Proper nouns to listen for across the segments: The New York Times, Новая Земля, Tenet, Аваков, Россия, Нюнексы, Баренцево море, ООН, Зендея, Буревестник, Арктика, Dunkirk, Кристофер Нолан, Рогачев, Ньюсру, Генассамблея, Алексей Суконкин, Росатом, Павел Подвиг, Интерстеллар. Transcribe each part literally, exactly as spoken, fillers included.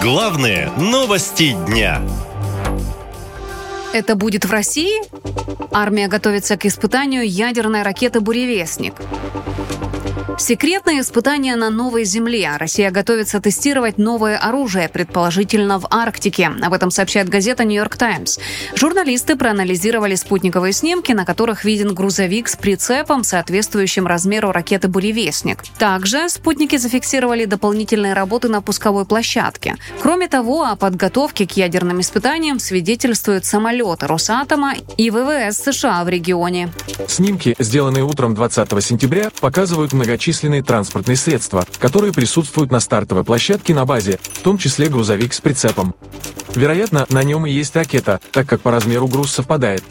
Главные новости дня. Это будет в России? Армия готовится к испытанию ядерной ракеты «Буревестник». Секретные испытания на Новой Земле. Россия готовится тестировать новое оружие, предположительно в Арктике. Об этом сообщает газета New York Times. Журналисты проанализировали спутниковые снимки, на которых виден грузовик с прицепом, соответствующим размеру ракеты «Буревестник». Также спутники зафиксировали дополнительные работы на пусковой площадке. Кроме того, о подготовке к ядерным испытаниям свидетельствуют самолеты Росатома и ВВС США в регионе. Снимки, сделанные утром двадцатого сентября, показывают многочисленные транспортные средства, которые присутствуют на стартовой площадке на базе, в том числе грузовик с прицепом. Вероятно, на нем и есть ракета, так как по размеру груз совпадает.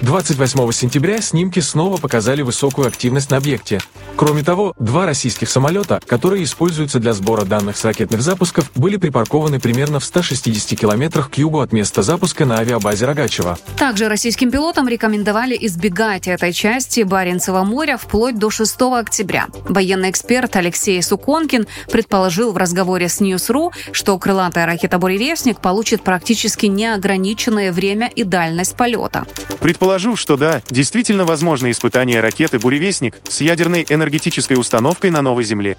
двадцать восьмого сентября снимки снова показали высокую активность на объекте. Кроме того, два российских самолета, которые используются для сбора данных с ракетных запусков, были припаркованы примерно в ста шестидесяти километрах к югу от места запуска на авиабазе Рогачева. Также российским пилотам рекомендовали избегать этой части Баренцева моря вплоть до шестого октября. Военный эксперт Алексей Суконкин предположил в разговоре с Ньюсру, что крылатая ракета «Буревестник» получит практически неограниченное время и дальность полета. Положил, что да, действительно возможно испытание ракеты «Буревестник» с ядерной энергетической установкой на Новой Земле.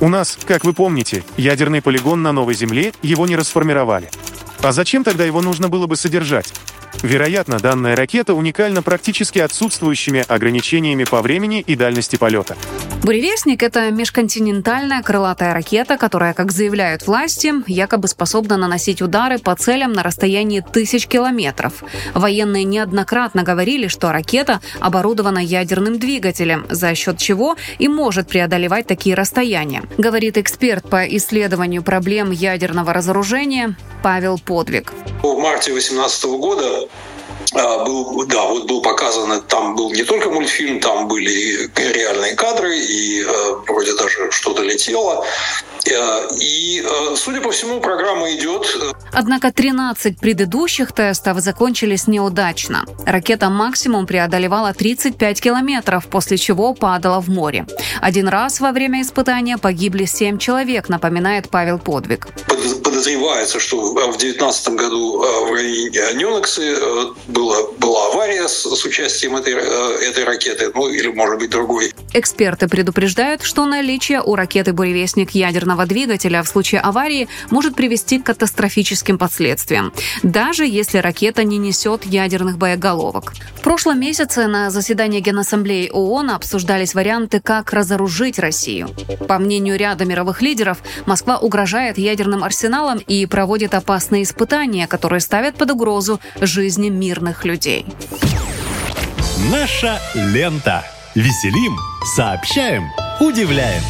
У нас, как вы помните, ядерный полигон на Новой Земле, его не расформировали. А зачем тогда его нужно было бы содержать? Вероятно, данная ракета уникальна практически отсутствующими ограничениями по времени и дальности полета. «Буревестник» — это межконтинентальная крылатая ракета, которая, как заявляют власти, якобы способна наносить удары по целям на расстоянии тысяч километров. Военные неоднократно говорили, что ракета оборудована ядерным двигателем, за счет чего и может преодолевать такие расстояния, говорит эксперт по исследованию проблем ядерного разоружения Павел Подвиг. В марте две тысячи восемнадцатого года был, да, вот был показан, там был не только мультфильм, там были реальные кадры, и э, вроде даже что-то летело. Э, и, э, судя по всему, программа идет. Однако тринадцать предыдущих тестов закончились неудачно. Ракета «Максимум» преодолевала тридцать пять километров, после чего падала в море. Один раз во время испытания погибли семь человек, напоминает Павел Подвиг. Подозревается, что в две тысячи девятнадцатом году в районе Нюнексы была, была авария с, с участием этой, этой ракеты, ну или, может быть, другой. Эксперты предупреждают, что наличие у ракеты «Буревестник» ядерного двигателя в случае аварии может привести к катастрофическим последствиям, даже если ракета не несет ядерных боеголовок. В прошлом месяце на заседании Генассамблеи ООН обсуждались варианты, как разоружить Россию. По мнению ряда мировых лидеров, Москва угрожает ядерным арсеналом и проводит опасные испытания, которые ставят под угрозу жизни мирных людей. Наша лента. Веселим, сообщаем, удивляем.